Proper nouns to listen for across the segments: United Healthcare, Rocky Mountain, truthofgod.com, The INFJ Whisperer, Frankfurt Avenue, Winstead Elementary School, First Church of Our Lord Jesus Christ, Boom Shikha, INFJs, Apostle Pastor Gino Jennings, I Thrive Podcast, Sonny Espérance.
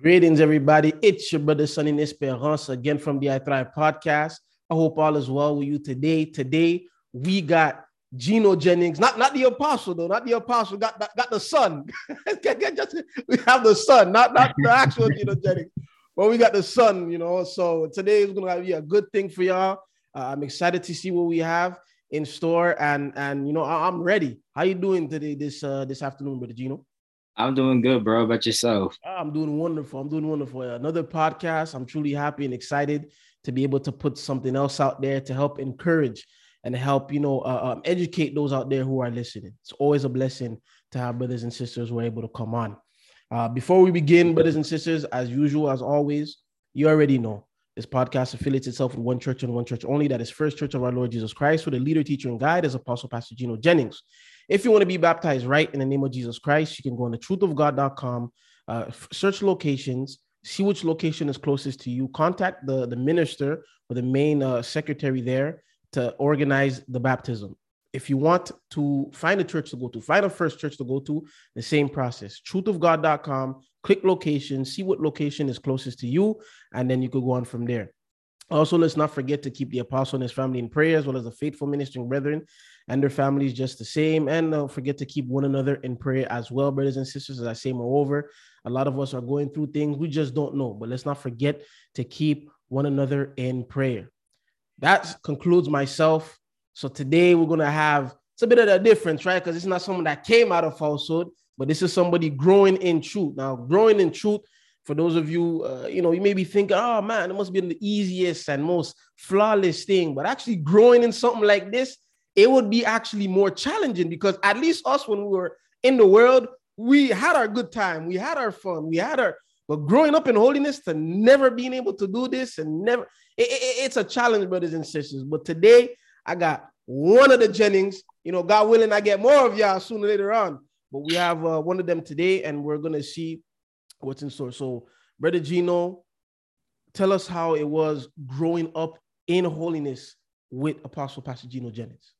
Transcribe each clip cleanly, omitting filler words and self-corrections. Greetings, everybody. It's your brother, Sonny Espérance, again from the I Thrive Podcast. I hope all is well with you today. Today, we got Gino Jennings, not the apostle, though, not the apostle, got the son. We have the son, not the actual Gino Jennings, but we got the son, you know. So today is going to be a good thing for y'all. I'm excited to see what we have in store, and you know, I'm ready. How you doing today, this afternoon, brother Gino? I'm doing good, bro. How about yourself? I'm doing wonderful. Another podcast. I'm truly happy and excited to be able to put something else out there to help encourage and help, you know, educate those out there who are listening. It's always a blessing to have brothers and sisters who are able to come on. Before we begin, brothers and sisters, as usual, as always, you already know this podcast affiliates itself with one church and one church only. That is First Church of Our Lord Jesus Christ, with the leader, teacher, and guide is Apostle Pastor Gino Jennings. If you want to be baptized right in the name of Jesus Christ, you can go on to truthofgod.com, search locations, see which location is closest to you, contact the minister or the main secretary there to organize the baptism. If you want to find a church to go to, find a First Church to go to, the same process, truthofgod.com, click location, see what location is closest to you, and then you could go on from there. Also, let's not forget to keep the apostle and his family in prayer, as well as the faithful ministering brethren and their families just the same. And don't forget to keep one another in prayer as well, brothers and sisters. As I say, moreover, a lot of us are going through things we just don't know. But let's not forget to keep one another in prayer. That concludes myself. So today we're going to have, it's a bit of a difference, right? Because it's not someone that came out of falsehood, but this is somebody growing in truth. Now, growing in truth, for those of you, you know, you may be thinking, oh, man, it must be the easiest and most flawless thing. But actually growing in something like this, it would be actually more challenging, because at least us, when we were in the world, we had our good time. We had our fun. But growing up in holiness, to never being able to do this and never, it's a challenge, brothers and sisters. But today I got one of the Jennings, you know, God willing, I get more of y'all sooner later on. But we have one of them today, and we're going to see what's in store. So, brother Gino, tell us how it was growing up in holiness with Apostle Pastor Gino Jennings.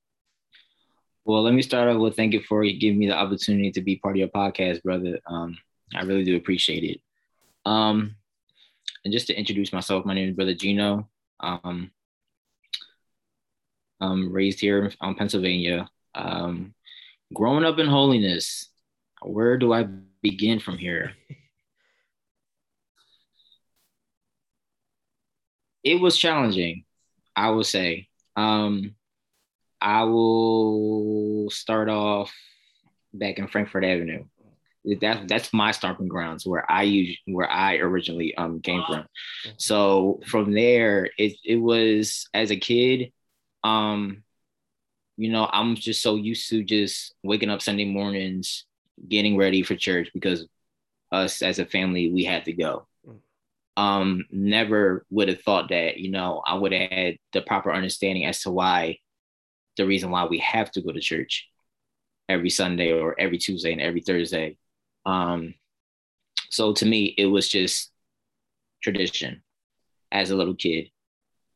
Well, let me start off with thank you for giving me the opportunity to be part of your podcast, brother. I really do appreciate it. And just to introduce myself, my name is brother Gino. I'm raised here in Pennsylvania. Growing up in holiness, where do I begin from here? It was challenging, I will say. I will start off back in Frankfurt Avenue. That's my stomping grounds, where I originally came from. So from there, it was as a kid, you know, I'm just so used to just waking up Sunday mornings, getting ready for church, because us as a family, we had to go. Never would have thought that, you know, I would have had the proper understanding as to the reason why we have to go to church every Sunday or every Tuesday and every Thursday. So to me, it was just tradition as a little kid.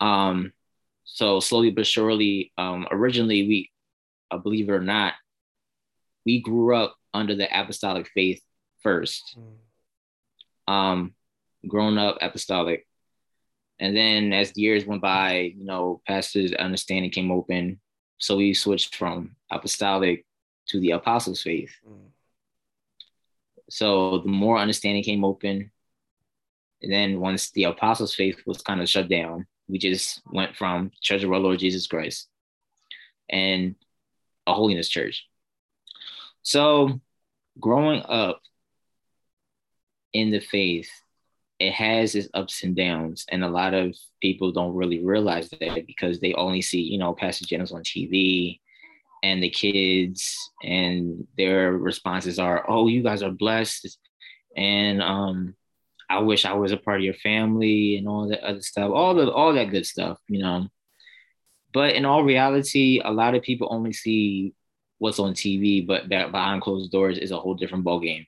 So slowly but surely, originally believe it or not, we grew up under the apostolic faith first. Grown up apostolic. And then as the years went by, you know, pastors' understanding came open. So we switched from apostolic to the apostles' faith. So the more understanding came open. And then once the apostles' faith was kind of shut down, we just went from Church of Our Lord Jesus Christ and a holiness church. So growing up in the faith, it has its ups and downs, and a lot of people don't really realize that, because they only see, you know, Pastor Jennings on TV and the kids, and their responses are, oh, you guys are blessed, and I wish I was a part of your family and all that other stuff, all that good stuff, you know. But in all reality, a lot of people only see what's on TV, but that behind closed doors is a whole different ballgame.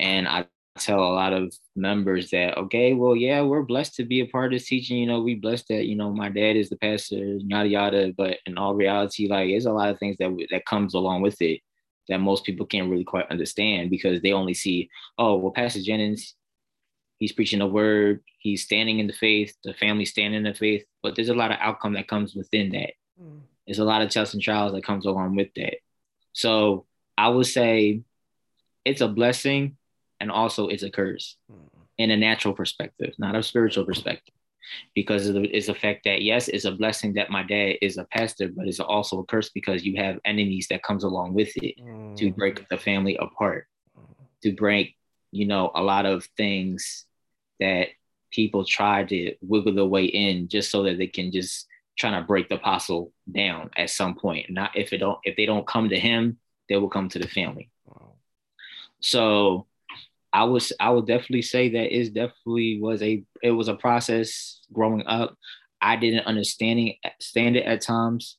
And I tell a lot of members that, okay, well, yeah, we're blessed to be a part of this teaching. You know, we blessed that, you know, my dad is the pastor, yada, yada. But in all reality, like, there's a lot of things that comes along with it that most people can't really quite understand, because they only see, oh, well, Pastor Jennings, He's preaching the word. He's standing in the faith. The family's standing in the faith. But there's a lot of outcome that comes within that. Mm. There's a lot of tests and trials that comes along with that. So I would say it's a blessing and also it's a curse in a natural perspective, not a spiritual perspective, because of it's the fact that, yes, it's a blessing that my dad is a pastor, but it's also a curse because you have enemies that comes along with it to break the family apart, to break, you know, a lot of things that people try to wiggle their way in just so that they can just trying to break the apostle down at some point. Not if it don't, if they don't come to him, they will come to the family. Wow. So I would definitely say that it definitely was a process growing up. I didn't understand it at times,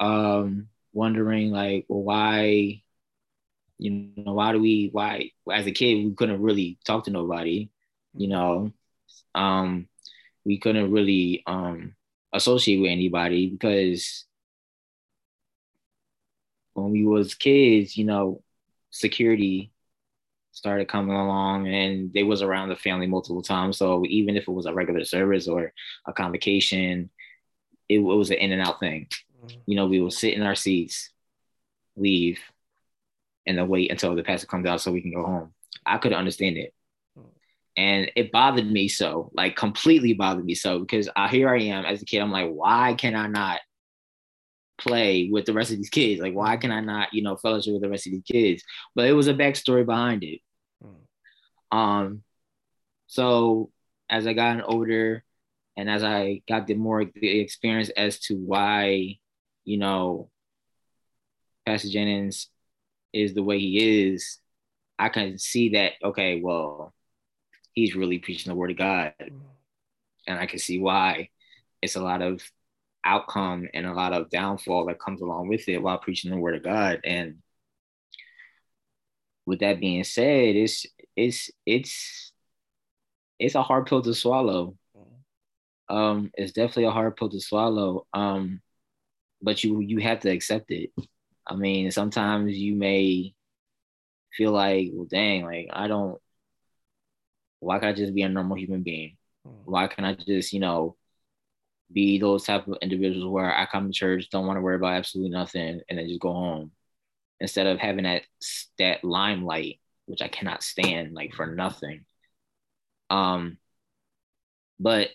wondering like, well, why, you know, why as a kid we couldn't really talk to nobody, you know, we couldn't really associate with anybody because when we was kids, you know, security started coming along and they was around the family multiple times. So even if it was a regular service or a convocation, it was an in and out thing. You know, we will sit in our seats, leave, and then wait until the pastor comes out so we can go home. I couldn't understand it. And it bothered me so, like completely bothered me so, because here I am as a kid, I'm like, why can I not play with the rest of these kids? Like, why can I not, you know, fellowship with the rest of these kids? But it was a backstory behind it. So as I got older and as I got the experience as to why, you know, Pastor Jennings is the way he is, I can see that, okay, well, he's really preaching the word of God. And I can see why it's a lot of outcome and a lot of downfall that comes along with it while preaching the word of God. And with that being said, it's a hard pill to swallow. It's definitely a hard pill to swallow. But you have to accept it. I mean, sometimes you may feel like, well, dang, like why can't I just be a normal human being? Why can't I just, you know, be those type of individuals where I come to church, don't want to worry about absolutely nothing, and then just go home instead of having that limelight, which I cannot stand, like for nothing. But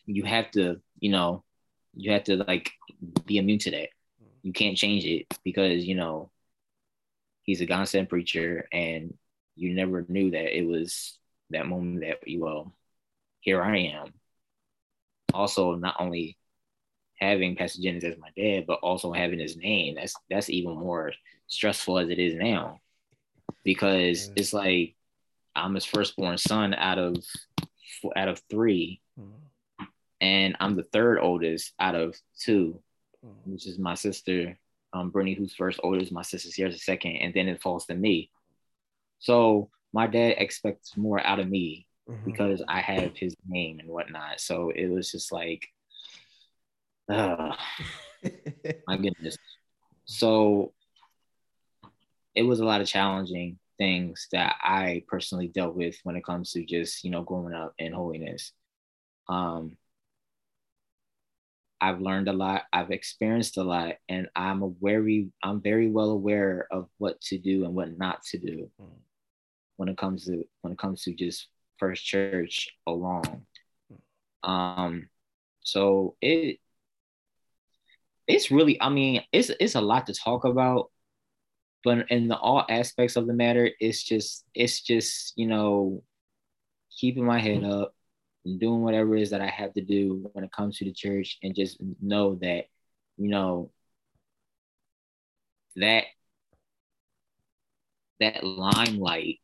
you have to, you know, like be immune to that. You can't change it because, you know, he's a God-sent preacher, and you never knew that it was that moment that, well, here I am. Also, not only having Pastor Jennings as my dad, but also having his name. That's even more stressful as it is now, because it's like I'm his firstborn son out of three, and I'm the third oldest out of two, which is my sister, Brittany, who's first oldest. My sister Sierra's second, and then it falls to me. So my dad expects more out of me because I have his name and whatnot. So it was just like, my goodness. So it was a lot of challenging things that I personally dealt with when it comes to just, you know, growing up in holiness. I've learned a lot. I've experienced a lot, and I'm very well aware of what to do and what not to do. When it comes to just First Church alone. So it's really, I mean, it's a lot to talk about, but in the all aspects of the matter, it's just, you know, keeping my head up and doing whatever it is that I have to do when it comes to the church, and just know that, you know, that limelight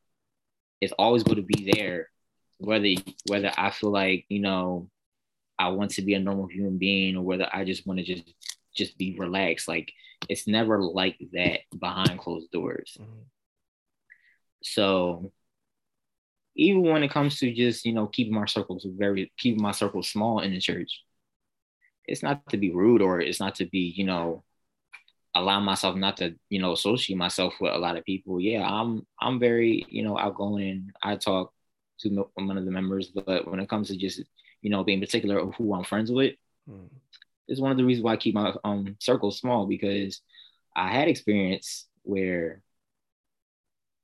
is always going to be there, whether I feel like, you know, I want to be a normal human being or whether I just want to just be relaxed. Like, it's never like that behind closed doors. So even when it comes to just, you know, keeping my circles small in the church, it's not to be rude, or it's not to be, you know, allow myself not to, you know, associate myself with a lot of people. Yeah, I'm very, you know, outgoing. I talk to one of the members, but when it comes to just, you know, being particular of who I'm friends with, it's one of the reasons why I keep my circle small, because I had experience where,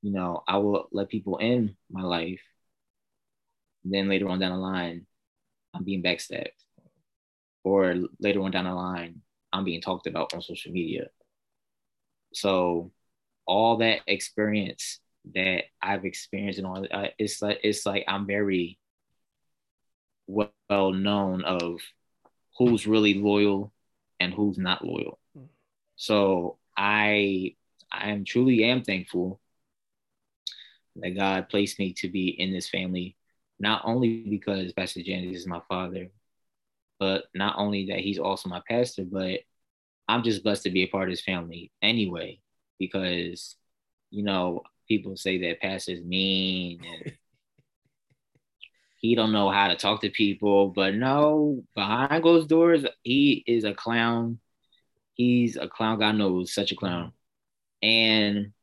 you know, I will let people in my life. Then later on down the line, I'm being backstabbed. Or later on down the line, I'm being talked about on social media. So all that experience that I've experienced and all, it's like I'm very well known of who's really loyal and who's not loyal. So I am truly thankful that God placed me to be in this family, not only because Pastor Jennings is my father, but not only that he's also my pastor, but I'm just blessed to be a part of his family anyway, because, you know, people say that pastor's mean and he don't know how to talk to people, but no, behind closed doors, he is a clown. He's a clown. God knows, such a clown. And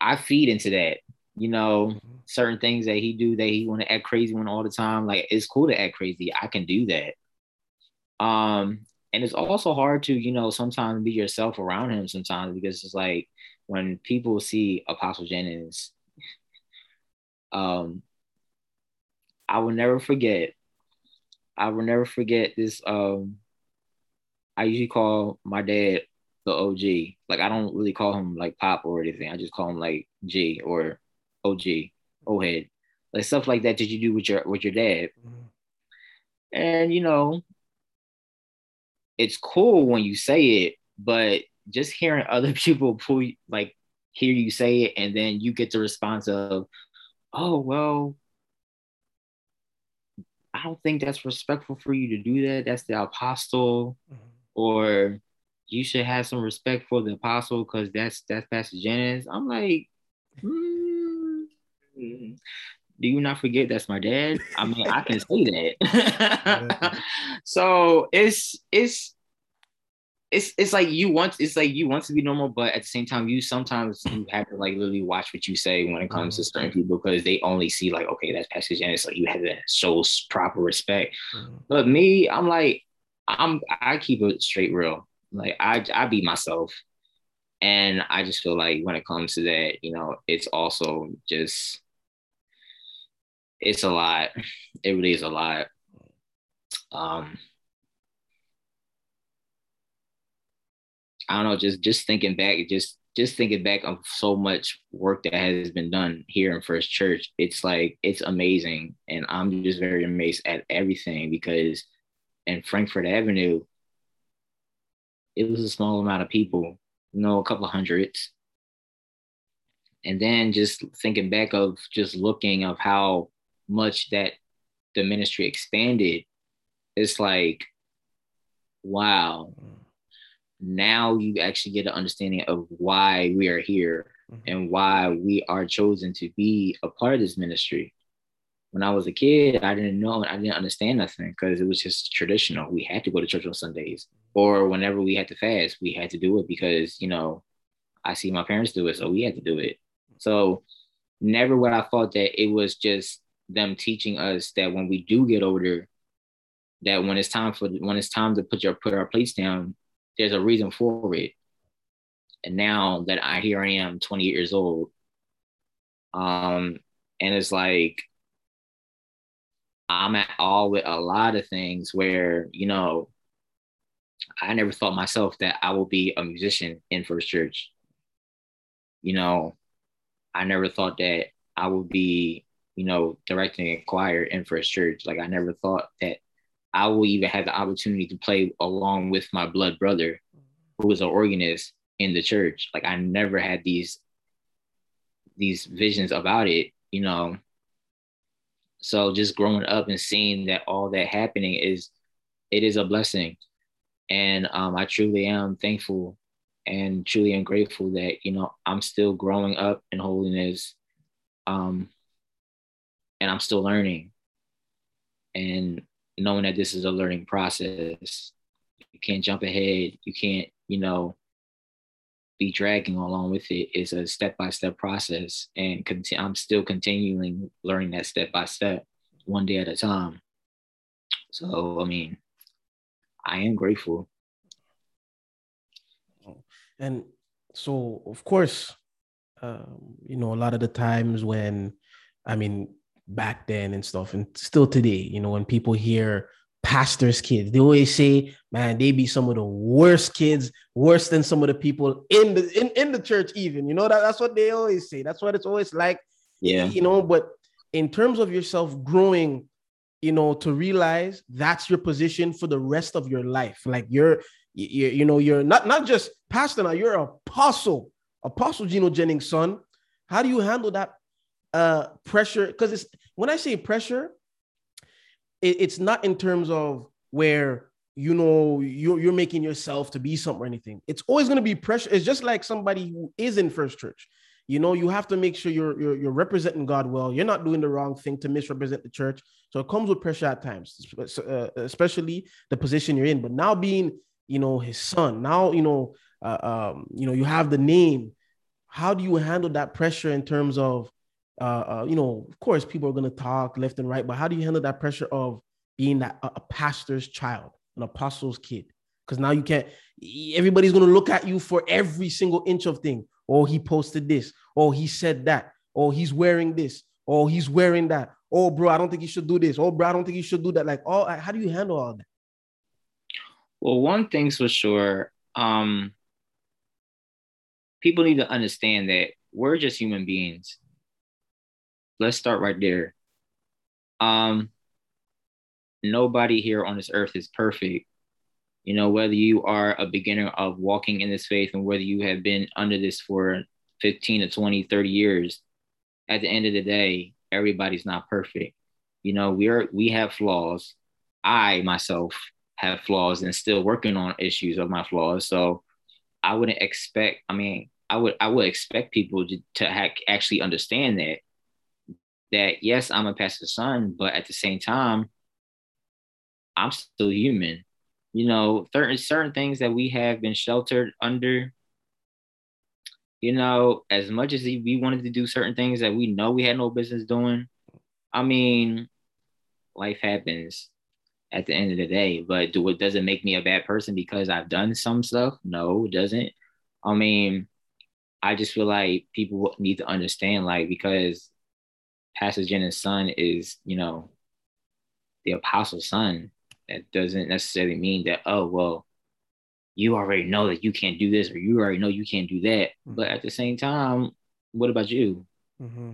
I feed into that, you know, certain things that he do that he want to act crazy on all the time. Like, it's cool to act crazy. I can do that. And it's also hard to, you know, sometimes be yourself around him sometimes, because it's like when people see Apostle Jennings, I will never forget this. I usually call my dad the OG. Like, I don't really call him like Pop or anything. I just call him like G or OG, O-head. Like, stuff like that you do with your dad. And, you know, it's cool when you say it, but just hearing other people hear you say it, and then you get the response of, oh, well, I don't think that's respectful for you to do that. That's the apostle. Or you should have some respect for the apostle, because that's Pastor Jennings. I'm like, do you not forget that's my dad? I mean, I can say that. So it's like you want to be normal, but at the same time, you sometimes have to like literally watch what you say when it comes to certain people, because they only see like, okay, that's Pastor Jennings, like you have to show proper respect. But me, I'm like, I keep it straight real. Like I be myself, and I just feel like when it comes to that, you know, it's also just, it's a lot. It really is a lot. I don't know, just thinking back of so much work that has been done here in First Church, it's like, it's amazing. And I'm just very amazed at everything, because in Frankfurt Avenue, it was a small amount of people, you know, a couple hundreds. And then just thinking back of just looking of how much that the ministry expanded, it's like, wow. Now you actually get an understanding of why we are here and why we are chosen to be a part of this ministry. When I was a kid, I didn't know and I didn't understand nothing, because it was just traditional. We had to go to church on Sundays, or whenever we had to fast, we had to do it because, you know, I see my parents do it, so we had to do it. So never would I thought that it was just them teaching us that when we do get older, that when it's time to put our plates down, there's a reason for it. And now that I am 28 years old, and it's like I'm at all with a lot of things where, you know, I never thought myself that I will be a musician in First Church. You know, I never thought that I would be, you know, directing a choir in First Church. Like, I never thought that I will even have the opportunity to play along with my blood brother, who is an organist in the church. Like, I never had these visions about it, you know. So just growing up and seeing that all that happening is a blessing. And I truly am thankful and truly am grateful that, you know, I'm still growing up in holiness, and I'm still learning. And knowing that this is a learning process, you can't jump ahead. You can't, you know, be dragging along with it is a step-by-step process, and I'm still continuing learning that step-by-step, one day at a time. So, I mean, I am grateful. And so, of course, you know, a lot of the times when, I mean, back then and stuff, and still today, you know, when people hear pastors' kids, they always say, man, they be some of the worst kids, worse than some of the people in the church even, you know, that's what they always say. That's what it's always like, yeah, you know. But in terms of yourself growing, you know, to realize that's your position for the rest of your life. Like you know, you're not just pastor now, you're an apostle. Apostle Gino Jennings, son. How do you handle that pressure? Because it's, when I say pressure, it's not in terms of where, you know, you're making yourself to be something or anything. It's always going to be pressure. It's just like somebody who is in First Church. You know, you have to make sure you're representing God well. You're not doing the wrong thing to misrepresent the church. So it comes with pressure at times, especially the position you're in. But now being, you know, his son, now, you know, you have the name. How do you handle that pressure in terms of, you know, of course, people are going to talk left and right, but how do you handle that pressure of being a pastor's child, an apostle's kid? Because now you can't, everybody's going to look at you for every single inch of thing. Oh, he posted this. Oh, he said that. Oh, he's wearing this. Oh, he's wearing that. Oh, bro, I don't think you should do this. Oh, bro, I don't think you should do that. Like, oh, how do you handle all that? Well, one thing's for sure. People need to understand that we're just human beings. Let's start right there. Nobody here on this earth is perfect. You know, whether you are a beginner of walking in this faith and whether you have been under this for 15 to 20, 30 years, at the end of the day, everybody's not perfect. You know, we have flaws. I myself have flaws and still working on issues of my flaws. So I wouldn't expect, I mean, I would expect people to actually understand that yes, I'm a pastor's son, but at the same time, I'm still human. You know, certain things that we have been sheltered under, you know, as much as we wanted to do certain things that we know we had no business doing, I mean, life happens at the end of the day. But does it make me a bad person because I've done some stuff? No, it doesn't. I mean, I just feel like people need to understand, like, because Pastor Jennings' son is, you know, the apostle's son. That doesn't necessarily mean that, oh, well, you already know that you can't do this or you already know you can't do that. Mm-hmm. But at the same time, what about you? Mm-hmm.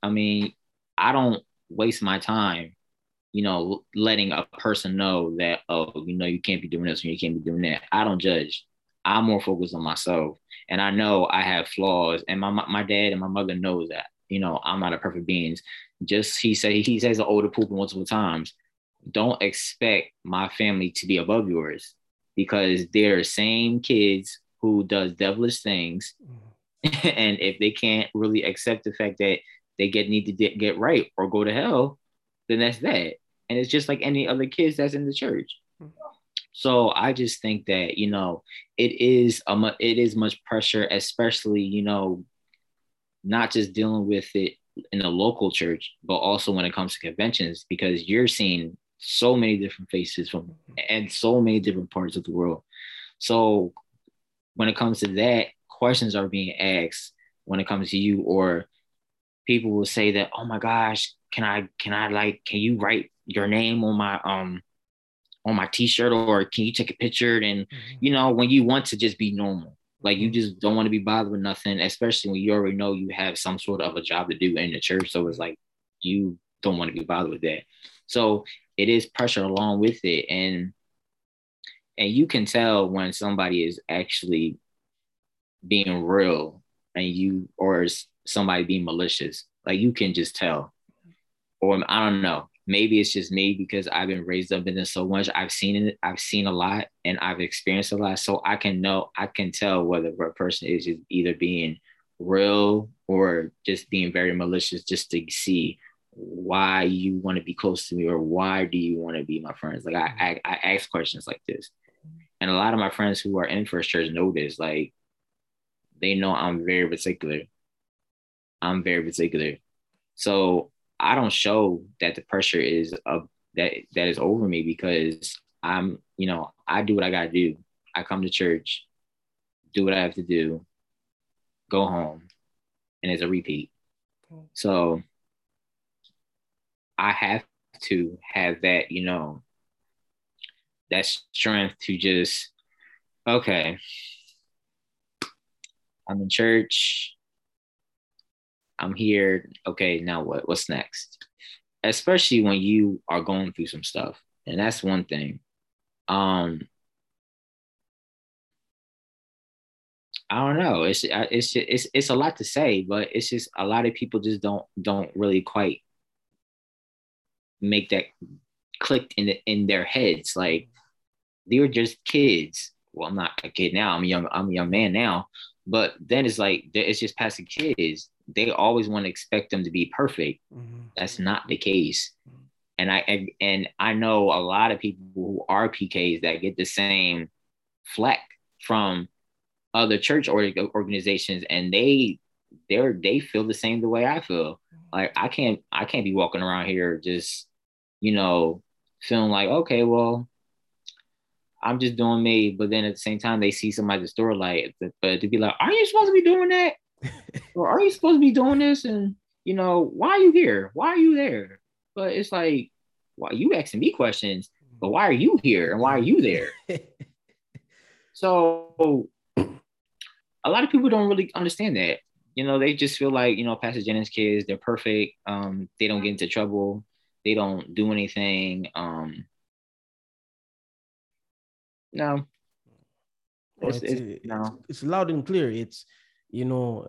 I mean, I don't waste my time, you know, letting a person know that, oh, you know, you can't be doing this or you can't be doing that. I don't judge. I'm more focused on myself. And I know I have flaws. And my dad and my mother knows that, you know, I'm not a perfect being. Just he says the older poop multiple times. Don't expect my family to be above yours, because they're same kids who does devilish things. And if they can't really accept the fact that they need to get right or go to hell, then that's that. And it's just like any other kids that's in the church. So I just think that, you know, it is much pressure, especially, you know, not just dealing with it in the local church, but also when it comes to conventions, because you're seeing so many different faces from and so many different parts of the world. So when it comes to that, questions are being asked when it comes to you, or people will say that, oh my gosh, can you write your name on my t-shirt, or can you take a picture? And you know, when you want to just be normal, like you just don't want to be bothered with nothing, especially when you already know you have some sort of a job to do in the church. So it's like, you don't want to be bothered with that. So it is pressure along with it. And you can tell when somebody is actually being real or somebody being malicious. Like, you can just tell. Or I don't know, maybe it's just me because I've been raised up in this so much. I've seen a lot and I've experienced a lot. So I can tell whether a person is just either being real or just being very malicious, just to see why you want to be close to me or why do you want to be my friends? Like, I ask questions like this. And a lot of my friends who are in First Church know this. Like, They know I'm very particular. So I don't show that the pressure is that is over me, because I'm, you know, I do what I got to do. I come to church, do what I have to do, go home, and it's a repeat. So I have to have that, you know, that strength to just, okay, I'm in church, I'm here, okay, now what? What's next? Especially when you are going through some stuff. And that's one thing. I don't know. It's a lot to say, but it's just a lot of people just don't really quite make that click in their heads. Like, they were just kids. Well, I'm not a kid now. I'm a young man now. But then it's like, it's just past the kids. They always want to expect them to be perfect. Mm-hmm. That's not the case. Mm-hmm. And I know a lot of people who are PKs that get the same flack from other church organizations, and they feel the same the way I feel. Like, I can't be walking around here just, you know, feeling like, okay, well, I'm just doing me. But then at the same time, they see somebody at the store, like, but to be like, are you supposed to be doing that? Or are you supposed to be doing this? And, you know, why are you here? Why are you there? But it's like, why you asking me questions? But why are you here? And why are you there? So a lot of people don't really understand that. You know, they just feel like, you know, Pastor Jennings' kids, they're perfect. They don't get into trouble. They don't do anything. No. It's loud and clear. It's, you know,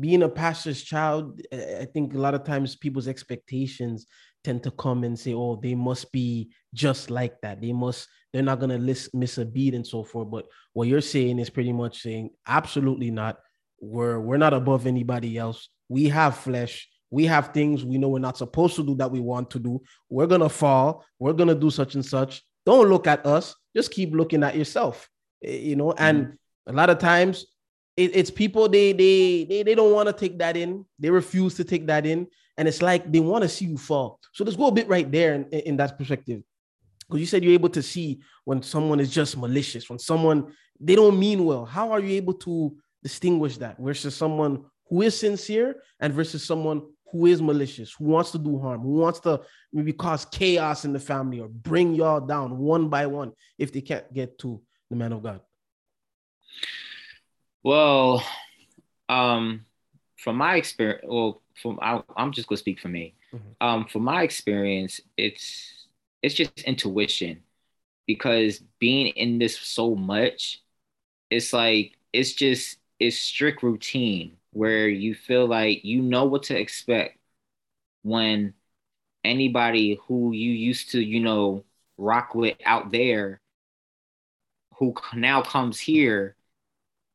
being a pastor's child, I think a lot of times people's expectations tend to come and say, oh, they must be just like that. They're not going to miss a beat and so forth. But what you're saying is pretty much saying, absolutely not. We're not above anybody else. We have flesh. We have things we know we're not supposed to do that we want to do. We're going to fall. We're going to do such and such. Don't look at us. Just keep looking at yourself, you know, and a lot of times it's people, they don't want to take that in. They refuse to take that in. And it's like, they want to see you fall. So let's go a bit right there in that perspective. Because you said you're able to see when someone is just malicious, when someone, they don't mean well. How are you able to distinguish that versus someone who is sincere and versus someone who is malicious, who wants to do harm, who wants to maybe cause chaos in the family or bring y'all down one by one if they can't get to the man of God? Well, from my experience, I'm just going to speak for me. Mm-hmm. From my experience, it's just intuition, because being in this so much, it's like, it's strict routine where you feel like you know what to expect when anybody who you used to, you know, rock with out there, who now comes here,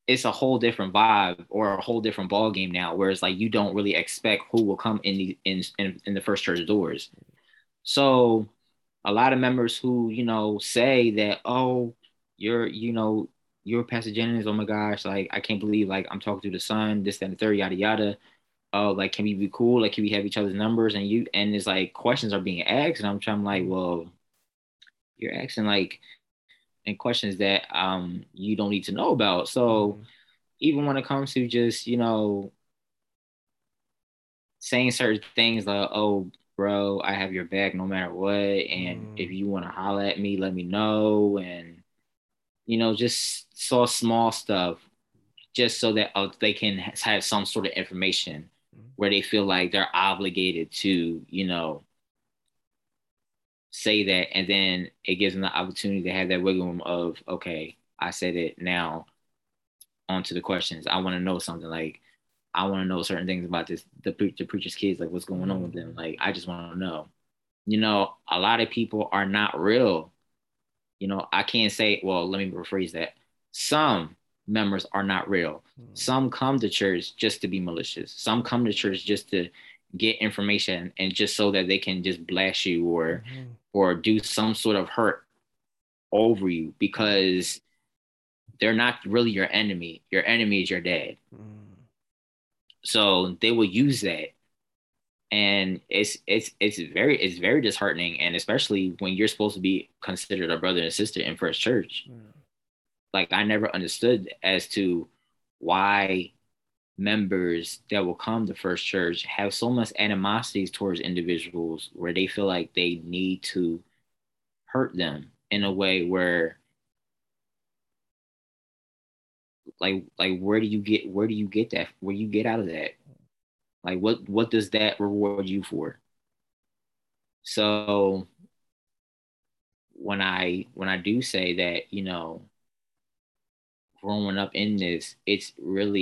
it's a whole different vibe or a whole different ball game now, where it's like you don't really expect who will come in the First Church doors. So a lot of members who, you know, say that, oh, you're Pastor Jennings, oh my gosh, like, I can't believe, like, I'm talking to the son, this, that, and the third, yada, yada. Oh, like, can we be cool? Like, can we have each other's numbers? And it's like, questions are being asked, and I'm trying, like, well, you're asking, like, and questions that you don't need to know about. So even when it comes to just, you know, saying certain things like, oh, bro, I have your back no matter what. And if you want to holler at me, let me know. And, you know, just saw small stuff just so that they can have some sort of information where they feel like they're obligated to, you know, say that, and then it gives them the opportunity to have that wiggle room of, okay, I said it, now on to the questions. I want to know something. Like, I want to know certain things about this, the preacher's kids, like, what's going on with them. Like, I just want to know. You know, a lot of people are not real. You know, I can't say, well, let me rephrase that. Some members are not real. Some come to church just to be malicious. Some come to church just to get information, and just so that they can just blast you or do some sort of hurt over you, because they're not really your enemy. Your enemy is your dad. Mm. So they will use that. And it's very disheartening. And especially when you're supposed to be considered a brother and sister in First Church. Mm. Like, I never understood as to why members that will come to First Church have so much animosities towards individuals where they feel like they need to hurt them in a way where, like where do you get out of that? Like, what does that reward you for? So when I do say that, you know, growing up in this, it really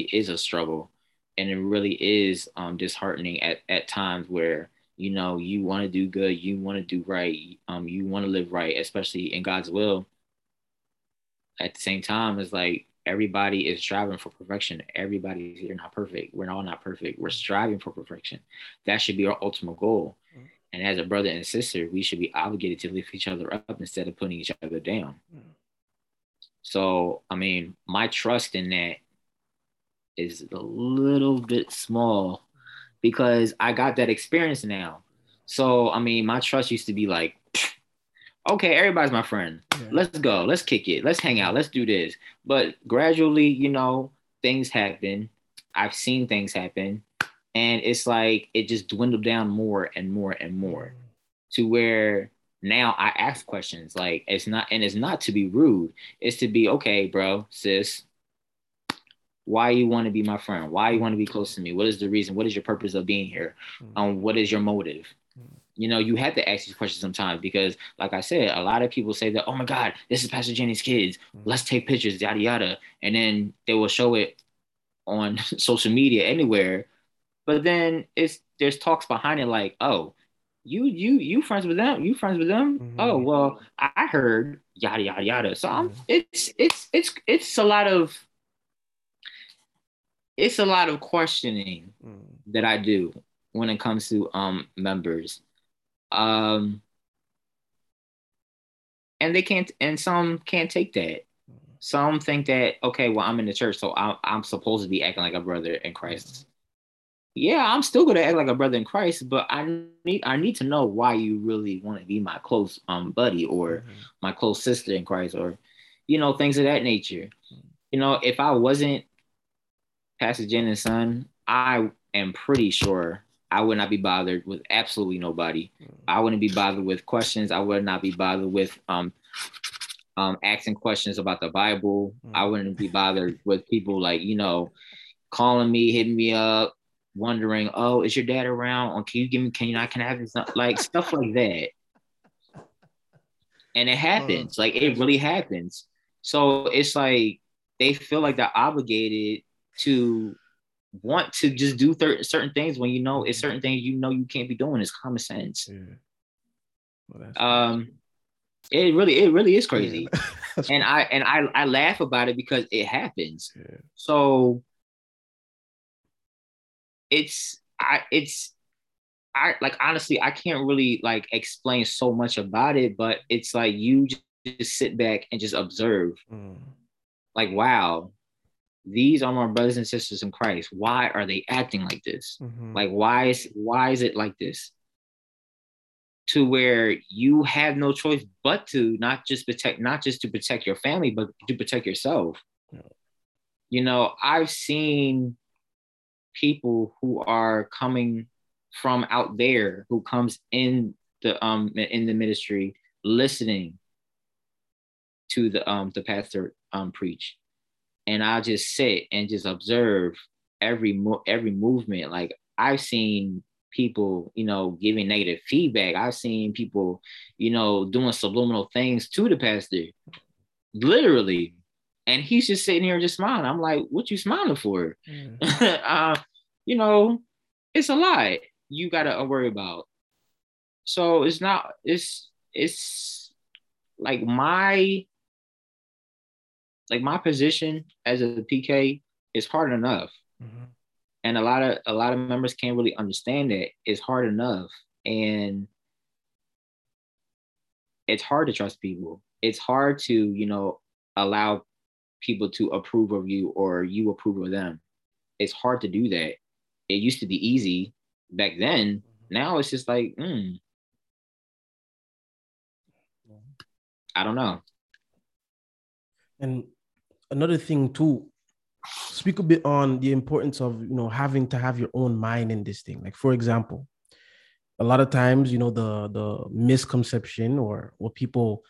is a struggle, and it really is disheartening at times where, you know, you want to do good, you want to do right, you want to live right, especially in God's will. At the same time, it's like, everybody is striving for perfection. Everybody's here not perfect. We're all not perfect. We're striving for perfection. That should be our ultimate goal. And as a brother and sister, we should be obligated to lift each other up instead of putting each other down. So, I mean, my trust in that is a little bit small because I got that experience now. So, I mean, my trust used to be like, okay, everybody's my friend. Yeah. Let's go. Let's kick it. Let's hang out. Let's do this. But gradually, you know, things happen. I've seen things happen. And it's like it just dwindled down more and more and more to where now I ask questions. Like, it's not to be rude. It's to be, okay, bro, sis, why you want to be my friend? Why you want to be close to me? What is the reason? What is your purpose of being here? What is your motive? You know, you have to ask these questions sometimes because, like I said, a lot of people say that, oh my God, this is Pastor Jennings' kids. Let's take pictures, yada, yada. And then they will show it on social media anywhere. But then there's talks behind it like, oh, you friends with them? You friends with them? Mm-hmm. Oh, well, I heard yada, yada, yada. So it's a lot of questioning that I do when it comes to members. And they can't, and some can't take that. Some think that, okay, well, I'm in the church, so I'm supposed to be acting like a brother in Christ. Yeah, I'm still going to act like a brother in Christ, but I need to know why you really want to be my close buddy or my close sister in Christ, or, you know, things of that nature. You know, if I wasn't Pastor Jennings' son, I am pretty sure I would not be bothered with absolutely nobody. I wouldn't be bothered with questions. I would not be bothered with asking questions about the Bible. I wouldn't be bothered with people like, you know, calling me, hitting me up, wondering, oh, is your dad around? Or can I have this? Like stuff like that. And it happens. Like, it really happens. So it's like they feel like they're obligated to want to just do certain things when you know it's certain things you know you can't be doing. It's common sense. Yeah. Well, it really is crazy. Yeah. And I laugh about it because it happens. Yeah. So it's like, honestly, I can't really like explain so much about it, but it's like you just sit back and just observe. Like, wow, these are my brothers and sisters in Christ. Why are they acting like this? Mm-hmm. Like, why is it like this? To where you have no choice but to not just to protect your family, but to protect yourself. Yeah. You know, I've seen people who are coming from out there, who comes in the ministry, listening to the pastor preach. And I just sit and just observe every movement. Like, I've seen people, you know, giving negative feedback. I've seen people, you know, doing subliminal things to the pastor, literally. And he's just sitting here just smiling. I'm like, what you smiling for? You know, it's a lot you got to worry about. So it's like my position as a PK is hard enough. Mm-hmm. And a lot of members can't really understand that. It's hard enough. And it's hard to trust people. It's hard to, you know, allow people to approve of you or you approve of them. It's hard to do that. It used to be easy back then. Now it's just like, I don't know. And another thing too, speak a bit on the importance of, you know, having to have your own mind in this thing. Like, for example, a lot of times, you know, the misconception or what people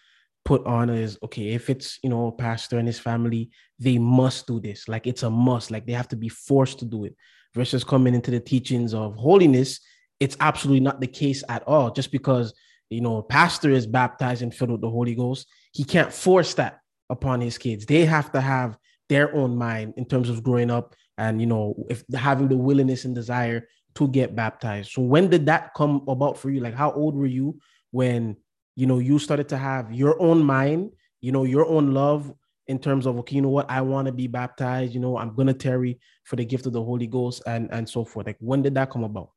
put on is, okay, if it's, you know, a pastor and his family, they must do this. Like, it's a must, like they have to be forced to do it, versus coming into the teachings of holiness. It's absolutely not the case at all. Just because, you know, a pastor is baptized and filled with the Holy Ghost, he can't force that upon his kids. They have to have their own mind in terms of growing up and, you know, if having the willingness and desire to get baptized. So when did that come about for you? Like, how old were you when, you know, you started to have your own mind, you know, your own love in terms of, okay, you know what, I want to be baptized, you know, I'm going to tarry for the gift of the Holy Ghost and so forth. Like, when did that come about?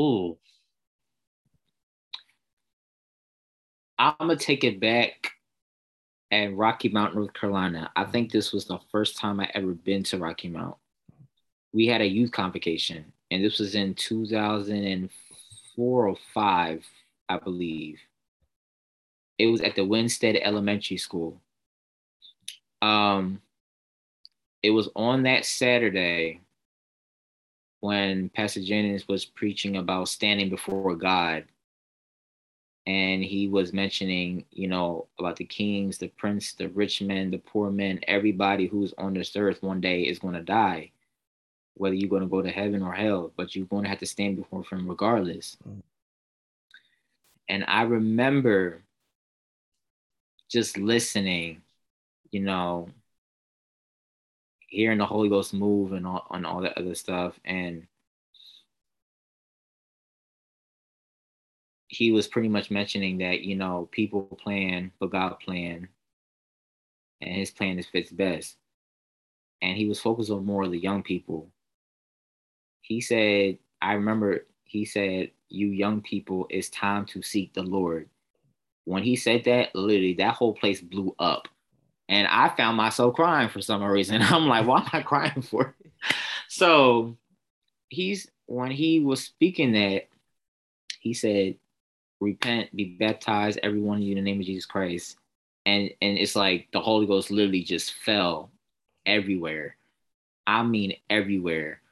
Ooh. I'm going to take it back at Rocky Mountain, North Carolina. I think this was the first time I ever been to Rocky Mount. We had a youth convocation, and this was in 2004 or 5, I believe. It was at the Winstead Elementary School. It was on that Saturday when Pastor Jennings was preaching about standing before God. And he was mentioning, you know, about the kings, the prince, the rich men, the poor men, everybody who's on this earth one day is going to die, whether you're going to go to heaven or hell, but you're going to have to stand before him regardless. Mm-hmm. And I remember just listening, you know, hearing the Holy Ghost move and all that other stuff. And he was pretty much mentioning that, you know, people plan, but God plan, and his plan is fits best. And he was focused on more of the young people. He said, I remember he said, you young people, it's time to seek the Lord. When he said that, literally that whole place blew up. And I found myself crying for some reason. I'm like, why am I crying for it? So when he was speaking that, he said, repent, be baptized, every one of you in the name of Jesus Christ. And it's like the Holy Ghost literally just fell everywhere. I mean, everywhere.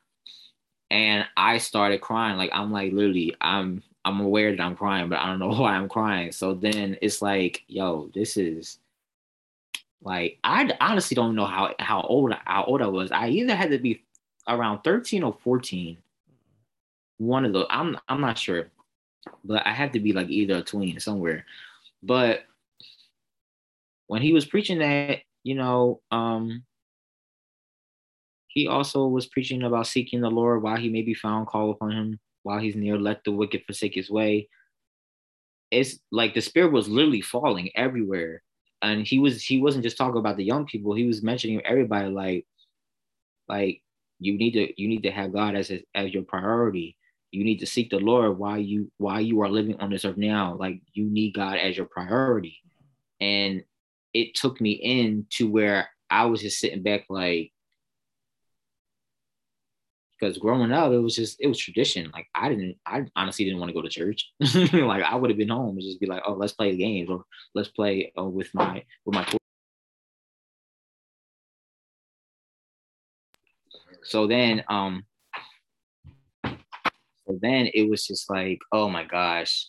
And I started crying. Like, I'm like, literally, I'm aware that I'm crying, but I don't know why I'm crying. So then it's like, yo, this is like, I honestly don't know how old I was. I either had to be around 13 or 14. One of those, I'm not sure. But I had to be like either a tween somewhere. But when he was preaching that, you know, he also was preaching about seeking the Lord while he may be found, call upon him while he's near, let the wicked forsake his way. It's like the spirit was literally falling everywhere. And he wasn't just talking about the young people. He was mentioning everybody, like you need to have God as your priority. You need to seek the Lord while you are living on this earth now. Like, you need God as your priority. And it took me in to where I was just sitting back, like, because growing up, it was tradition. Like, I honestly didn't want to go to church. Like, I would have been home and just be like, oh, let's play the games, or let's play with my. So then, But then it was just like, oh my gosh,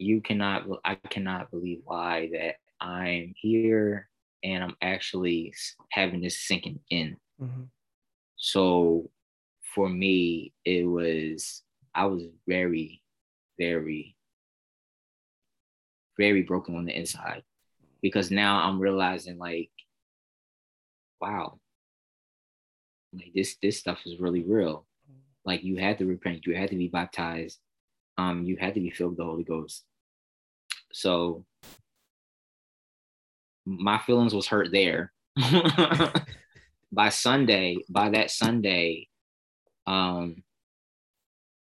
I cannot believe why that I'm here and I'm actually having this sinking in. Mm-hmm. So for me, I was very, very, very broken on the inside, because now I'm realizing, like, wow, like this stuff is really real. Like, you had to repent, you had to be baptized, you had to be filled with the Holy Ghost. So my feelings was hurt there. By that Sunday,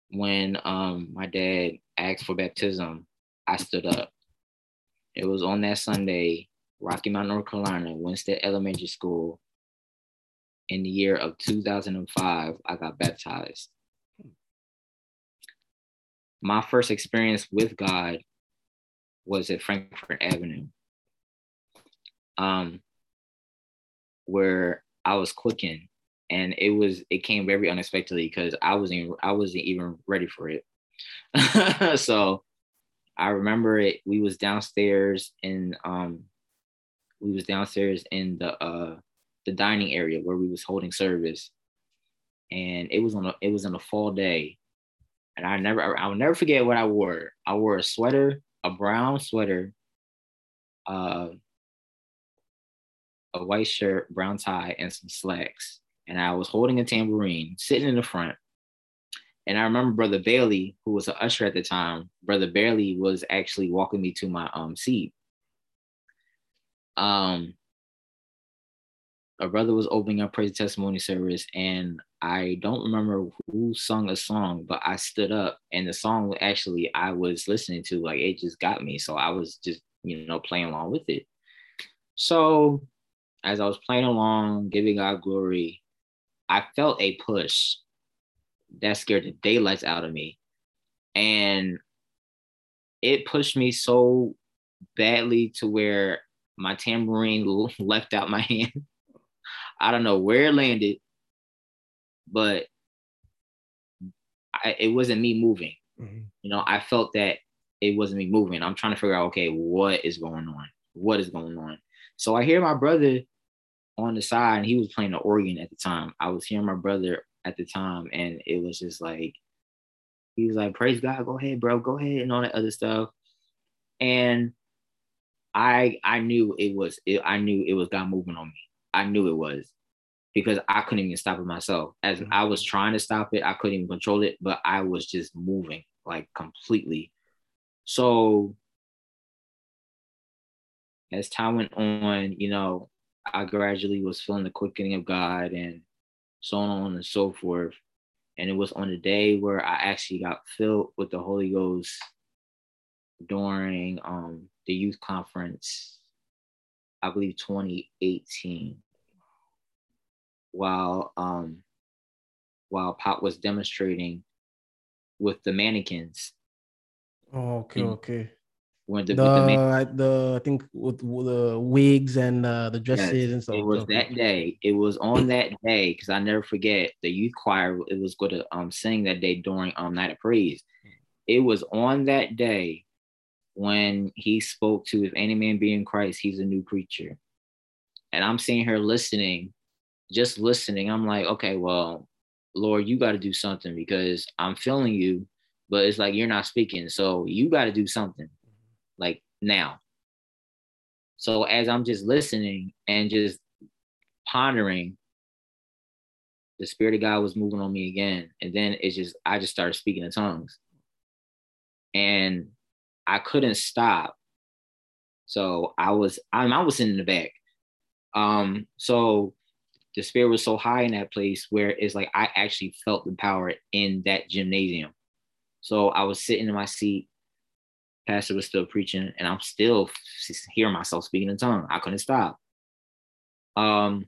when my dad asked for baptism, I stood up It was on that Sunday, Rocky Mountain, North Carolina, Winstead Elementary School. In the year of 2005, I got baptized. My first experience with God was at Frankfurt Avenue, where I was clicking, and it came very unexpectedly because I wasn't even ready for it. So I remember it. We was downstairs in the dining area where we was holding service, and it was on a fall day. And I'll never forget what I wore. I wore a sweater, a brown sweater, a white shirt, brown tie, and some slacks. And I was holding a tambourine, sitting in the front. And I remember Brother Bailey, who was an usher at the time, Brother Bailey was actually walking me to my seat. A brother was opening up praise and testimony service, and I don't remember who sung a song, but I stood up, and the song actually I was listening to, like, it just got me. So I was just, playing along with it. So as I was playing along, giving God glory, I felt a push that scared the daylights out of me. And it pushed me so badly to where my tambourine left out my hand. I don't know where it landed, but it wasn't me moving. Mm-hmm. I felt that it wasn't me moving. I'm trying to figure out, okay, what is going on? What is going on? So I hear my brother on the side, and he was playing the organ at the time. I was hearing my brother at the time, and it was just like, he was like, praise God, go ahead, bro, go ahead, and all that other stuff. And I knew it was God moving on me. I knew it was, because I couldn't even stop it myself. As I was trying to stop it, I couldn't even control it, but I was just moving, like, completely. So as time went on, I gradually was feeling the quickening of God and so on and so forth. And it was on the day where I actually got filled with the Holy Ghost during the youth conference, I believe 2018. While Pop was demonstrating with the mannequins. Oh, okay. I think with the wigs and the dresses, yes, and stuff. It was that day. It was on that day, because I never forget, the youth choir, it was going to sing that day during Night of Praise. It was on that day when he spoke to, if any man be in Christ, he's a new creature. And I'm sitting here listening. Just listening, I'm like, okay, well, Lord, you got to do something, because I'm feeling you, but it's like you're not speaking. So you got to do something, like, now. So as I'm just listening and just pondering, the Spirit of God was moving on me again. And then I just started speaking in tongues. And I couldn't stop. So I was sitting in the back. So the Spirit was so high in that place where it's like I actually felt the power in that gymnasium. So I was sitting in my seat. Pastor was still preaching, and I'm still hearing myself speaking in tongues. I couldn't stop. During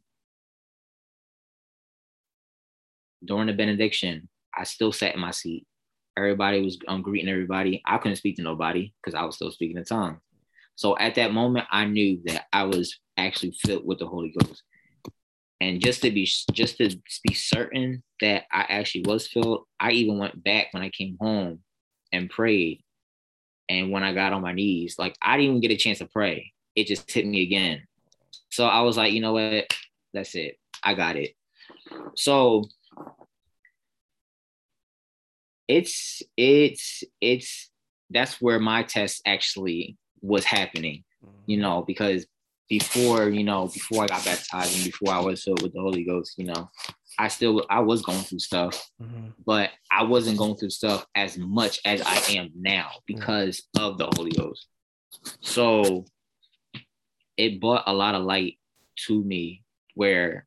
the benediction, I still sat in my seat. Everybody was greeting everybody. I couldn't speak to nobody because I was still speaking in tongues. So at that moment, I knew that I was actually filled with the Holy Ghost. And just to be certain that I actually was filled, I even went back when I came home and prayed. And when I got on my knees, like, I didn't even get a chance to pray. It just hit me again. So I was like, you know what? That's it. I got it. So that's where my test actually was happening, because before I got baptized and before I was filled with the Holy Ghost, I was going through stuff, mm-hmm. but I wasn't going through stuff as much as I am now because mm-hmm. of the Holy Ghost. So it brought a lot of light to me where,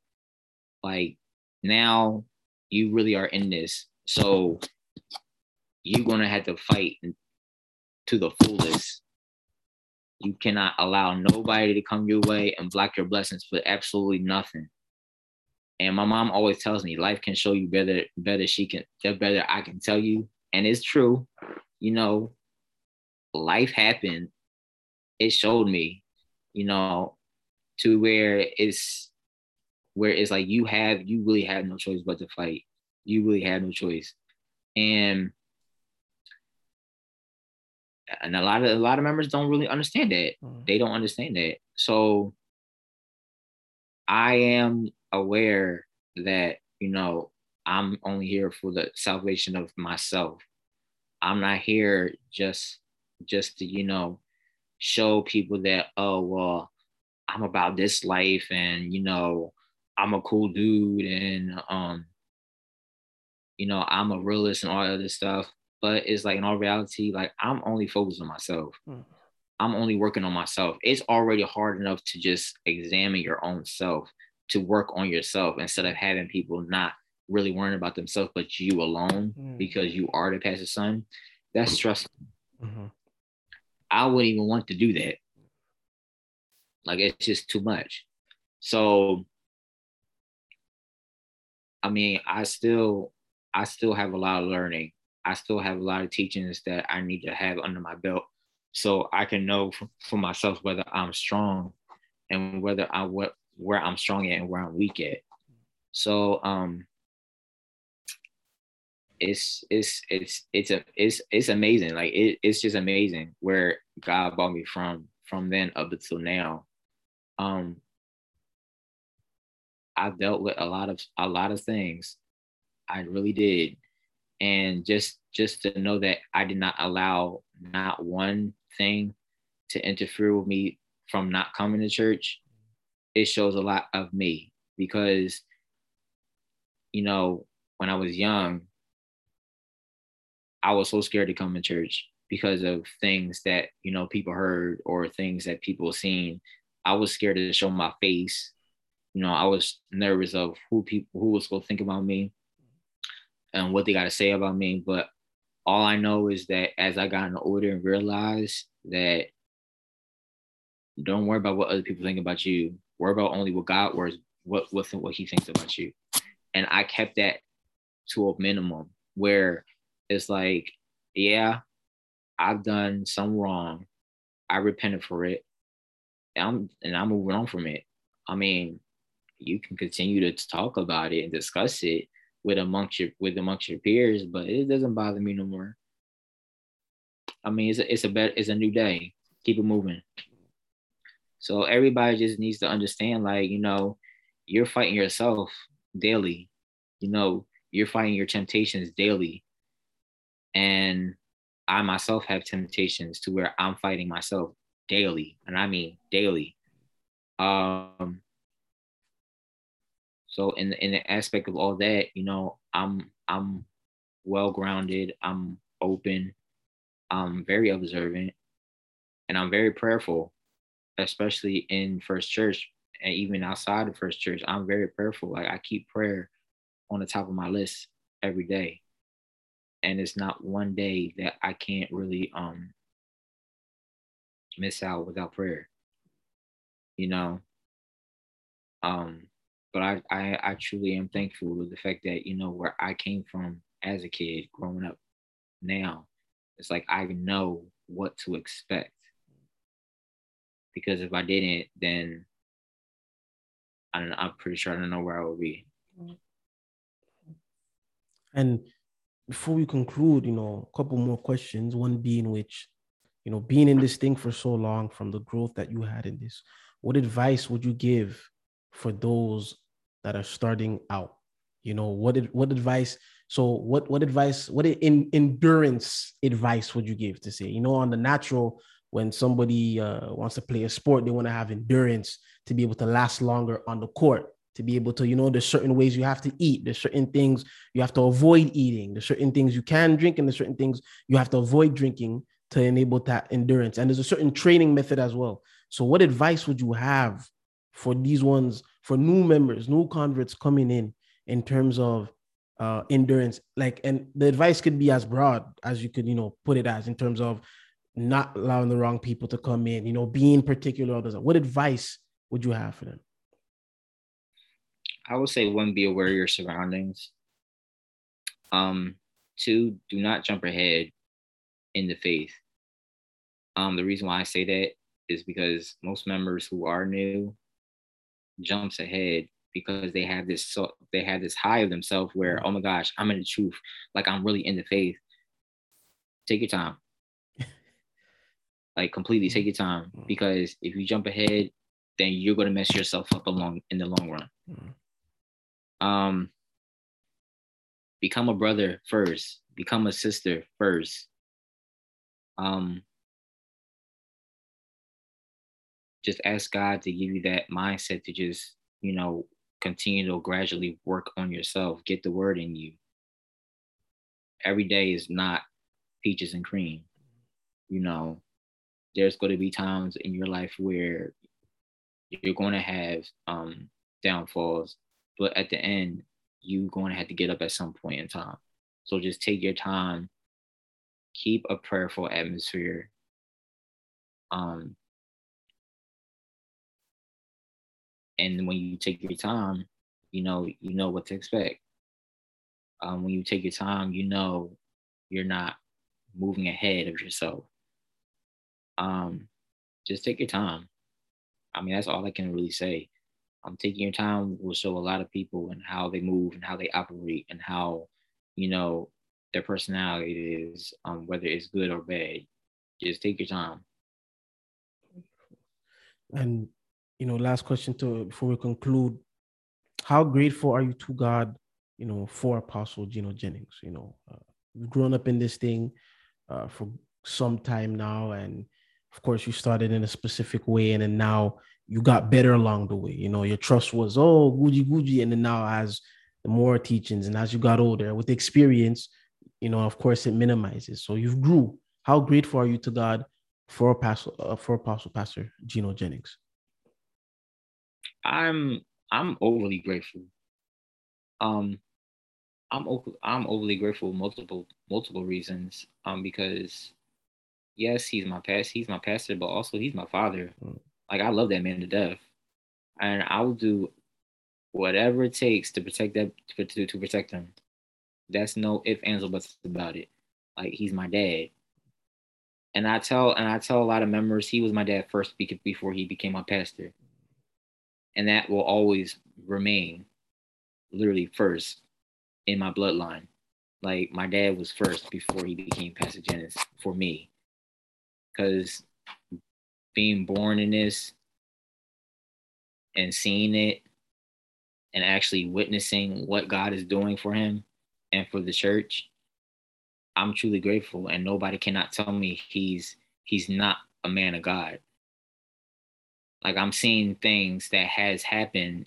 like, now you really are in this. So you're going to have to fight to the fullest. You cannot allow nobody to come your way and block your blessings for absolutely nothing. And my mom always tells me, life can show you better I can tell you. And it's true. You know, life happened. It showed me, you know, to where it's like you really have no choice but to fight. You really have no choice. And a lot of members don't really understand that. They don't understand that. So I am aware that, you know, I'm only here for the salvation of myself. I'm not here just to, you know, show people that, oh, well, I'm about this life and, you know, I'm a cool dude and, you know, I'm a realist and all that other stuff. But it's like, in all reality, like, I'm only focused on myself. I'm only working on myself. It's already hard enough to just examine your own self, to work on yourself, instead of having people not really worrying about themselves, but you alone, because you are the pastor's son. That's stressful. I wouldn't even want to do that. Like, it's just too much. So, I mean, I still have a lot of learning. I still have a lot of teachings that I need to have under my belt, so I can know for myself whether I'm strong and where I'm strong at and where I'm weak at. So it's amazing. Like it's just amazing where God brought me from then up until now. I've dealt with a lot of things. I really did. And just to know that I did not allow not one thing to interfere with me from not coming to church, it shows a lot of me. Because, you know, when I was young, I was so scared to come to church because of things that, you know, people heard or things that people seen. I was scared to show my face. You know, I was nervous of who was going to think about me and what they got to say about me. But all I know is that as I got older and realized that don't worry about what other people think about you, worry about only what God worries, what he thinks about you. And I kept that to a minimum, where it's like, yeah, I've done some wrong. I repented for it. And I'm moving on from it. I mean, you can continue to talk about it and discuss it amongst your peers, but it doesn't bother me no more. I mean, it's a new day. Keep it moving. So everybody just needs to understand, like, you know, you're fighting yourself daily. You know, you're fighting your temptations daily. And I myself have temptations to where I'm fighting myself daily. And I mean daily. So in the aspect of all that, you know, I'm well grounded, I'm open, I'm very observant, and I'm very prayerful, especially in First Church and even outside of First Church. I'm very prayerful. Like, I keep prayer on the top of my list every day, and it's not one day that I can't really miss out without prayer. You know. But I truly am thankful with the fact that, you know, where I came from as a kid growing up now, it's like I know what to expect. Because if I didn't, then I don't know, I'm pretty sure I don't know where I would be. And before we conclude, you know, a couple more questions. One being, which, you know, being in this thing for so long, from the growth that you had in this, what advice would you give for those that are starting out? You know, what endurance advice would you give to say, you know, on the natural, when somebody wants to play a sport, they want to have endurance to be able to last longer on the court, to be able to, you know, there's certain ways you have to eat, there's certain things you have to avoid eating, there's certain things you can drink, and there's certain things you have to avoid drinking to enable that endurance. And there's a certain training method as well. So what advice would you have for these ones, for new members, new converts coming in terms of endurance? Like, and the advice could be as broad as you could, you know, put it as, in terms of not allowing the wrong people to come in, you know, being particular. What advice would you have for them? I would say, one, be aware of your surroundings. Two, do not jump ahead in the faith. The reason why I say that is because most members who are new jumps ahead because they have this high of themselves where, oh my gosh, I'm in the truth, like I'm really in the faith. Take your time. Like, completely take your time, because if you jump ahead, then you're going to mess yourself up in the long run. Become a brother first. Become a sister first. Just ask God to give you that mindset to just, you know, continue to gradually work on yourself. Get the word in you. Every day is not peaches and cream. You know, there's going to be times in your life where you're going to have downfalls, but at the end, you're going to have to get up at some point in time. So just take your time. Keep a prayerful atmosphere. And when you take your time, you know what to expect. When you take your time, you know you're not moving ahead of yourself. Just take your time. I mean, that's all I can really say. Taking your time will show a lot of people and how they move and how they operate and how, you know, their personality is, whether it's good or bad. Just take your time. And, you know, last question before we conclude, how grateful are you to God, you know, for Apostle Gino Jennings? You know, you've grown up in this thing for some time now, and of course you started in a specific way, and then now you got better along the way. You know, your trust was, oh, Guji. And then now, as the more teachings and as you got older with experience, you know, of course it minimizes. So you've grew. How grateful are you to God for Apostle Pastor Gino Jennings? I'm overly grateful. I'm overly grateful for multiple reasons. Because yes, he's my pastor, but also he's my father. Like, I love that man to death, and I will do whatever it takes to protect that, to protect him. That's no ifs, ands, or buts about it. Like, he's my dad, and I tell a lot of members he was my dad first before he became my pastor, and that will always remain, literally first in my bloodline. Like, my dad was first before he became Pastor Jennings for me, because being born in this and seeing it and actually witnessing what God is doing for him and for the church, I'm truly grateful. And nobody cannot tell me he's not a man of God. Like, I'm seeing things that has happened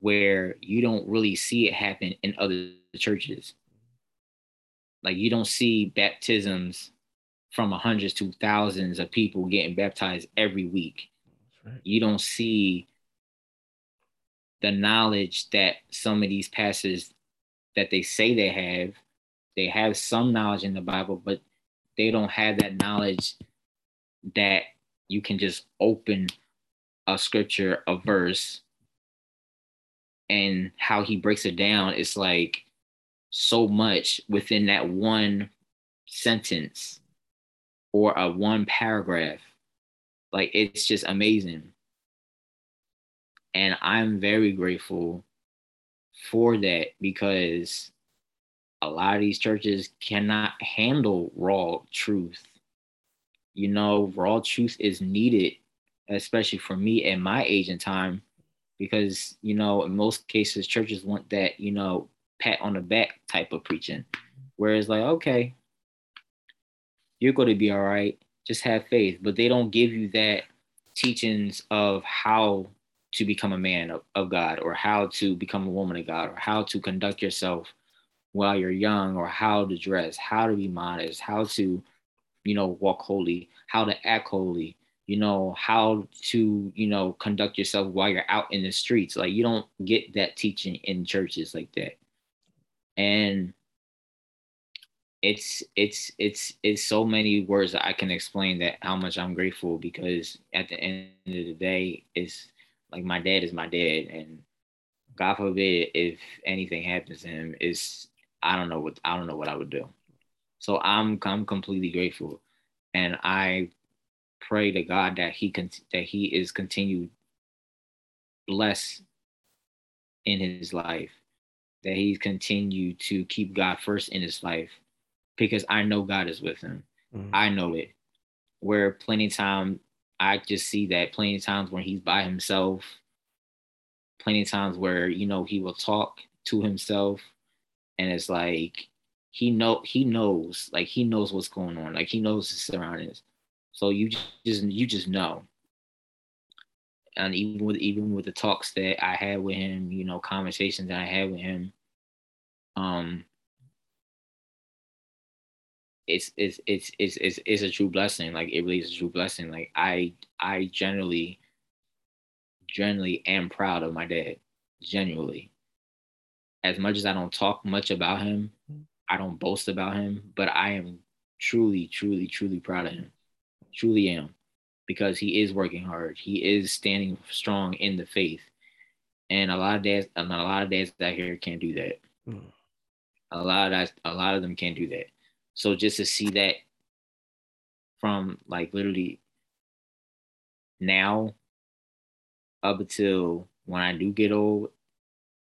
where you don't really see it happen in other churches. Like, you don't see baptisms from hundreds to thousands of people getting baptized every week. Right. You don't see the knowledge that some of these pastors that they say they have some knowledge in the Bible, but they don't have that knowledge that you can just open a scripture, a verse, and how he breaks it down. It's like so much within that one sentence or a one paragraph. Like, it's just amazing. And I'm very grateful for that, because a lot of these churches cannot handle raw truth. You know, raw truth is needed, especially for me at my age and time, because, you know, in most cases, churches want that, you know, pat on the back type of preaching. Whereas, like, okay, you're going to be all right. Just have faith. But they don't give you that teachings of how to become a man of God, or how to become a woman of God, or how to conduct yourself while you're young, or how to dress, how to be modest, how to, you know, walk holy, how to act holy, you know, how to, you know, conduct yourself while you're out in the streets. Like, you don't get that teaching in churches like that. And it's so many words that I can explain that how much I'm grateful, because at the end of the day, it's like my dad is my dad, and God forbid if anything happens to him, it's I don't know what I would do. So I'm completely grateful, and I pray to God that he is continued blessed in his life, that he's continued to keep God first in his life, because I know God is with him. Mm-hmm. I know it. Where plenty of time I just see that plenty of times when he's by himself, plenty of times where, you know, he will talk to himself, and it's like he knows what's going on, like he knows his surroundings. So you just know. And even with the talks that I had with him, you know, conversations that I had with him, it's a true blessing. Like, it really is a true blessing. Like, I generally am proud of my dad. Genuinely, as much as I don't talk much about him, I don't boast about him, but I am truly, truly, truly proud of him. Truly am, because he is working hard. He is standing strong in the faith, and a lot of dads out here can't do that. Mm. A lot of them can't do that. So just to see that from, like, literally now up until when I do get old,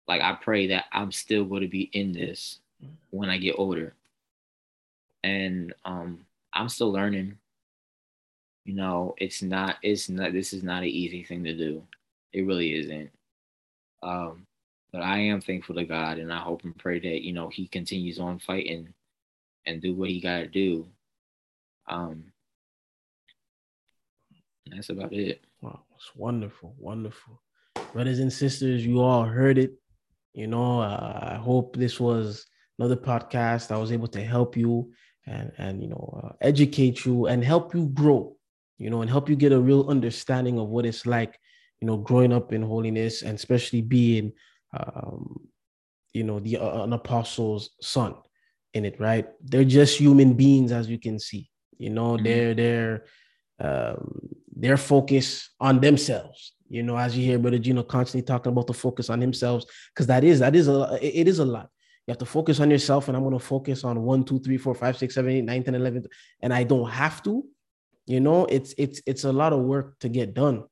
like, I pray that I'm still going to be in this when I get older, and I'm still learning. You know, this is not an easy thing to do. It really isn't. But I am thankful to God, and I hope and pray that, you know, he continues on fighting and do what he got to do. That's about it. Wow. It's wonderful. Wonderful. Brothers and sisters, you all heard it. You know, I hope this was another podcast that was able to help you and you know, educate you and help you grow. You know, and help you get a real understanding of what it's like, you know, growing up in holiness, and especially being, you know, an apostle's son in it, right? They're just human beings, as you can see. You know, mm-hmm. Their focus on themselves. You know, as you hear Brother Gino constantly talking about the focus on themselves, because it is a lot. You have to focus on yourself, and I'm going to focus on 1, 2, 3, 4, 5, 6, 7, 8, 9, 10, 11, and I don't have to. You know, it's a lot of work to get done,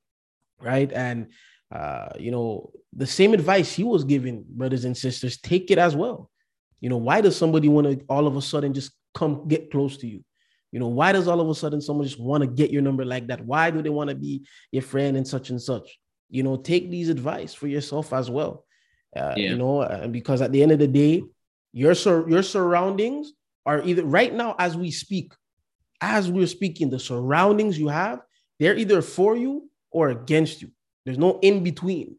right? And, you know, the same advice he was giving, brothers and sisters, take it as well. You know, why does somebody want to all of a sudden just come get close to you? You know, why does all of a sudden someone just want to get your number like that? Why do they want to be your friend and such and such? You know, take these advice for yourself as well. You know, because at the end of the day, your surroundings are either right now as we speak. As we're speaking, the surroundings you have, they're either for you or against you. There's no in between.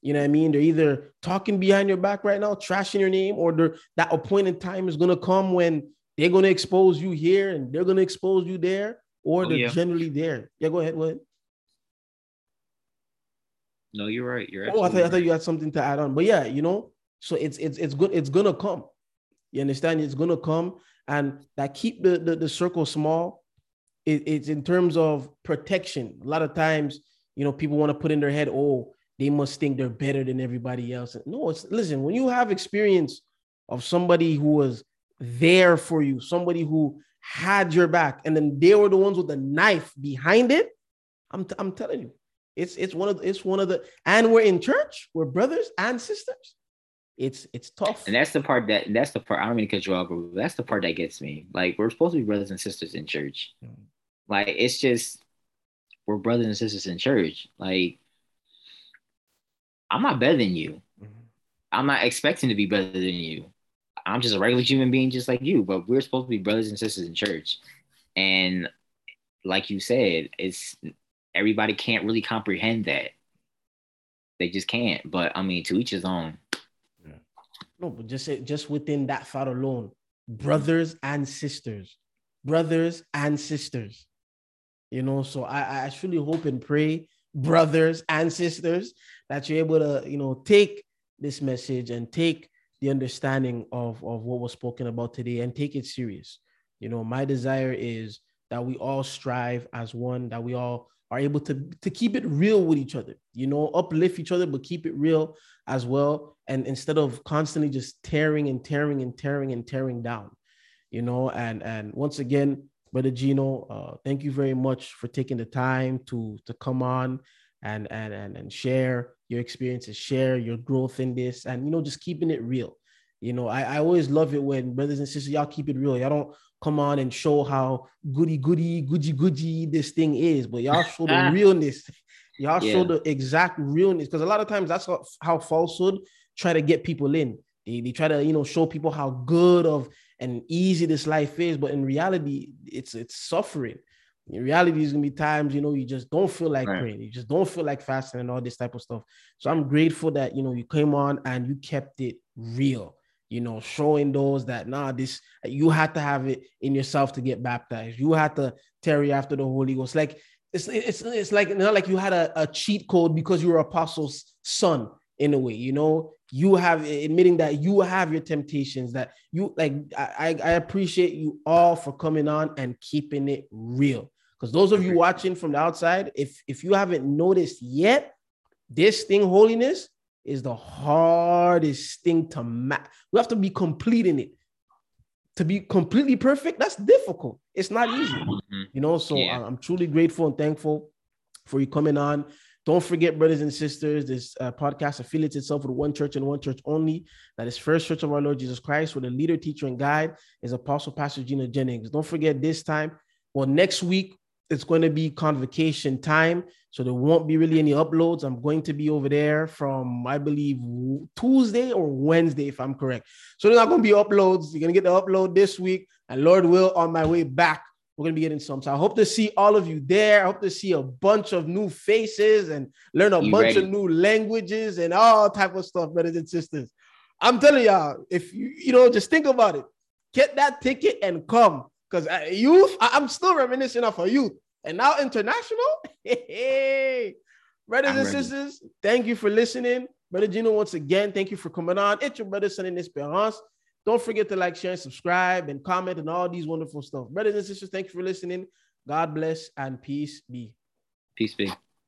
You know what I mean? They're either talking behind your back right now, trashing your name, or that appointed time is going to come when they're going to expose you here and they're going to expose you there, or generally there. Yeah, go ahead. What? No, you're right. You're absolutely I thought you had something to add on, but yeah, you know, so it's good. It's going to come. You understand? It's going to come. And that keep the circle small. It's in terms of protection. A lot of times, you know, people want to put in their head, oh, they must think they're better than everybody else. No, listen, when you have experience of somebody who was there for you, somebody who had your back, and then they were the ones with the knife behind it, I'm telling you, it's one of the, and we're in church, we're brothers and sisters. It's tough. And that's the part, I don't mean to cut you off, but that's the part that gets me. Like, we're supposed to be brothers and sisters in church. Mm-hmm. Like, it's just, we're brothers and sisters in church. Like, I'm not better than you. Mm-hmm. I'm not expecting to be better than you. I'm just a regular human being just like you, but we're supposed to be brothers and sisters in church. And like you said, it's everybody can't really comprehend that. They just can't. But I mean, to each his own. No, but just within that thought alone, brothers and sisters, you know, so I truly hope and pray, brothers and sisters, that you're able to, you know, take this message and take the understanding of what was spoken about today and take it serious. You know, my desire is that we all strive as one, that we all are able to keep it real with each other, you know, uplift each other, but keep it real as well. And instead of constantly just tearing down, you know, and once again, Brother Gino, thank you very much for taking the time to come on and share your experiences, share your growth in this, and, you know, just keeping it real. You know, I always love it when brothers and sisters, y'all keep it real. Y'all don't come on and show how goody this thing is, but y'all show the realness. Y'all show the exact realness, because a lot of times that's how falsehood try to get people in. They try to, you know, show people how good of and easy this life is, but in reality, it's suffering. In reality, there's going to be times, you know, you just don't feel like praying. You just don't feel like fasting and all this type of stuff. So I'm grateful that, you know, you came on and you kept it real, you know, showing those that, nah, this, you had to have it in yourself to get baptized. You had to tarry after the Holy Ghost. Like, it's like, not like you had a cheat code because you were apostle's son in a way, you know, you have admitting that you have your temptations, that you like, I appreciate you all for coming on and keeping it real. Because those of you watching from the outside, if you haven't noticed yet, this thing, holiness, is the hardest thing to map. We have to be complete in it. To be completely perfect, that's difficult. It's not easy, you know? So I'm truly grateful and thankful for you coming on. Don't forget, brothers and sisters, this podcast affiliates itself with one church and one church only. That is First Church of Our Lord Jesus Christ, where the leader, teacher, and guide is Apostle Pastor Gino Jennings. Don't forget this time, well, next week, it's going to be convocation time, so there won't be really any uploads. I'm going to be over there from, I believe, Tuesday or Wednesday, if I'm correct. So there's not going to be uploads. You're going to get the upload this week, and Lord will, on my way back, we're going to be getting some. So I hope to see all of you there. I hope to see a bunch of new faces and learn a bunch of new languages and all type of stuff, brothers and sisters. I'm telling y'all, if you know, just think about it. Get that ticket and come. Because youth, I'm still reminiscent of a youth. And now international? Hey, brothers and sisters, thank you for listening. Brother Gino, once again, thank you for coming on. It's your brother, Sonny Espérance. Don't forget to like, share, and subscribe, and comment, and all these wonderful stuff. Brothers and sisters, thank you for listening. God bless and peace be. Peace be.